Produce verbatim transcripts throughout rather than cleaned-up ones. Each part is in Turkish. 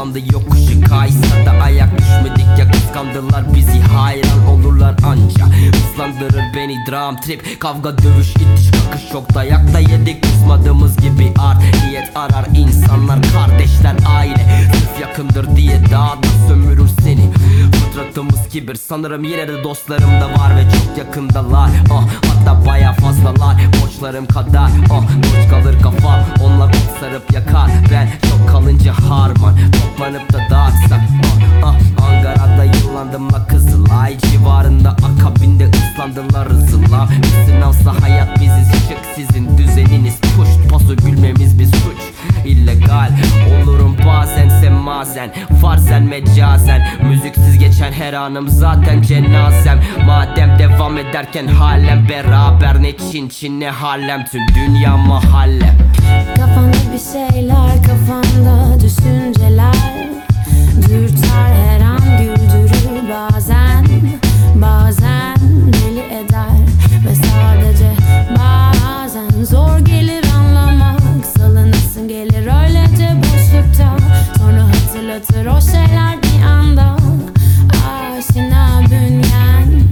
Aslandı yokuşu kaysa da ayak düşmedik ya, kıskandılar bizi, hayran olurlar anca. Hızlandırır beni dram trip, kavga dövüş itiş kakış, çok dayak da yedik kusmadığımız gibi. Art niyet arar insanlar, kardeşler aile, sırf yakındır diye daha da sömürür seni. Fıtratımız kibir, sanırım yine de dostlarım da var ve çok yakındalar, ah, hatta baya fazlalar borçlarım kadar. Ah, borç kalır kafam, onlar kut sarıp yakar, ben çok kalınca harman toplanıp da dağıtsak. Ah, ah, Ankara'da yıllandım la Kızılay civarında, akabinde ıslandılar rızılam. Sınavsa hayat biziz, çık sizin düzeniniz puş, paso gülmemiz bir suç, illegal olurum bazen semazen, farzen mecazen. Müziksiz geçen her anım zaten cenazem, madem devam ederken halen beraber, ne çin çin ne Harlem, tüm dünya mahallem. Kafanda bir şeyler, kafamda düşünceler dürter, her an güldürür, bazen bazen deli eder ve sadece bazen zor gelir anlamak, salınasın gelir öylece boşlukta, sonra hatırlatır o şeyler bir anda. Aşina bünyen,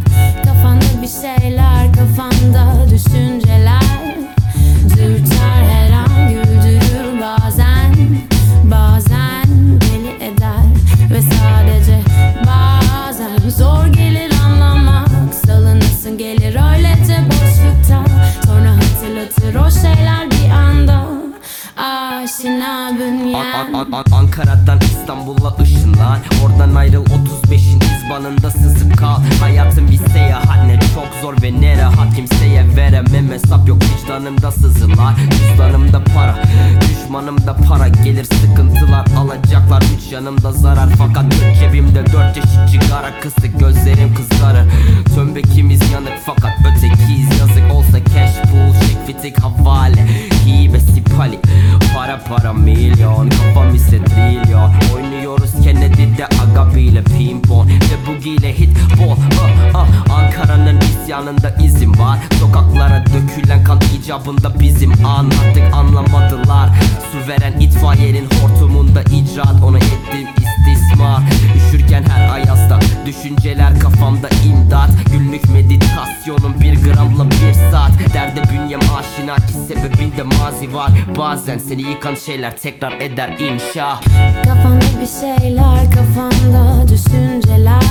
kafanda bir şeyler, kafamda düşünceler dürter, her an güldürür, bazen bazen deli eder ve sadece bazen zor gelir anlamak, salınasın gelir öylece boşlukta, sonra hatırlatır o şeyler bir anda. Aşina bünyen. An- An- An- Ankara'dan İstanbul'a ışınlan, oradan ayrıl otuz beşin izbanında sızıp kal. Hayatın bir seyahat, ne çok zor ve ne rahat, kimseye veremem hesap, yok vicdanımda sızılar. Cüzdanımda para, düşmanımda para, gelir sıkıntılar alacaklar, üç yanımda zarar, fakat üç cebimde dört çeşit cigara, kısık gözlerim kızarır, tömbekimiz yanık fakat ötekiyiz yazık. Olsa cash pool şek fitik havale, hibe sipali, para para milyon, kafam ise trilyon. Oynuyoruz Kennedy'de Agabi ile ping pong ve boogie ile hit ball. ah, ah. Ankara'nın isyanında izim var, sokaklara dökülen kan icabında bizim anlattık, anlamadılar. Suveren itfaiyenin hortumunda icraat, ona ettim istismar. Üşürken her ayazda düşünceler kafamda imdat, günlük meditasyonum bir gramla bir saat. Derde bünyem aşina ki sebebinde mazi var, bazen seni yıkan şeyler tekrar eder inşa. Kafanda bir şeyler, kafamda düşünceler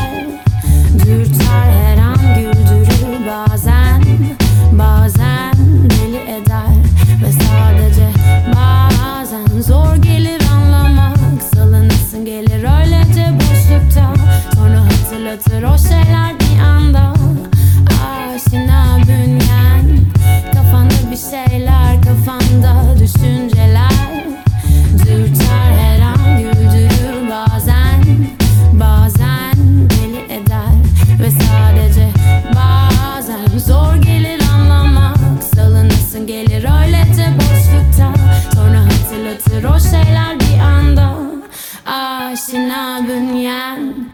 dürter, her an güldürür, bazen bazen deli eder ve sadece bazen zor gelir anlamak, salınasın gelir öylece boşlukta, sonra hatırlatır o şeyler bir anda. Aşina bünyen, kafanda bir şeyler, kafamda düşünceler dürter, her an güldürür, bazen bazen deli eder ve sadece bazen zor gelir anlamak, salınasın gelir öylece boşlukta, sonra hatırlatır o şeyler bir anda. Aşina bünyen.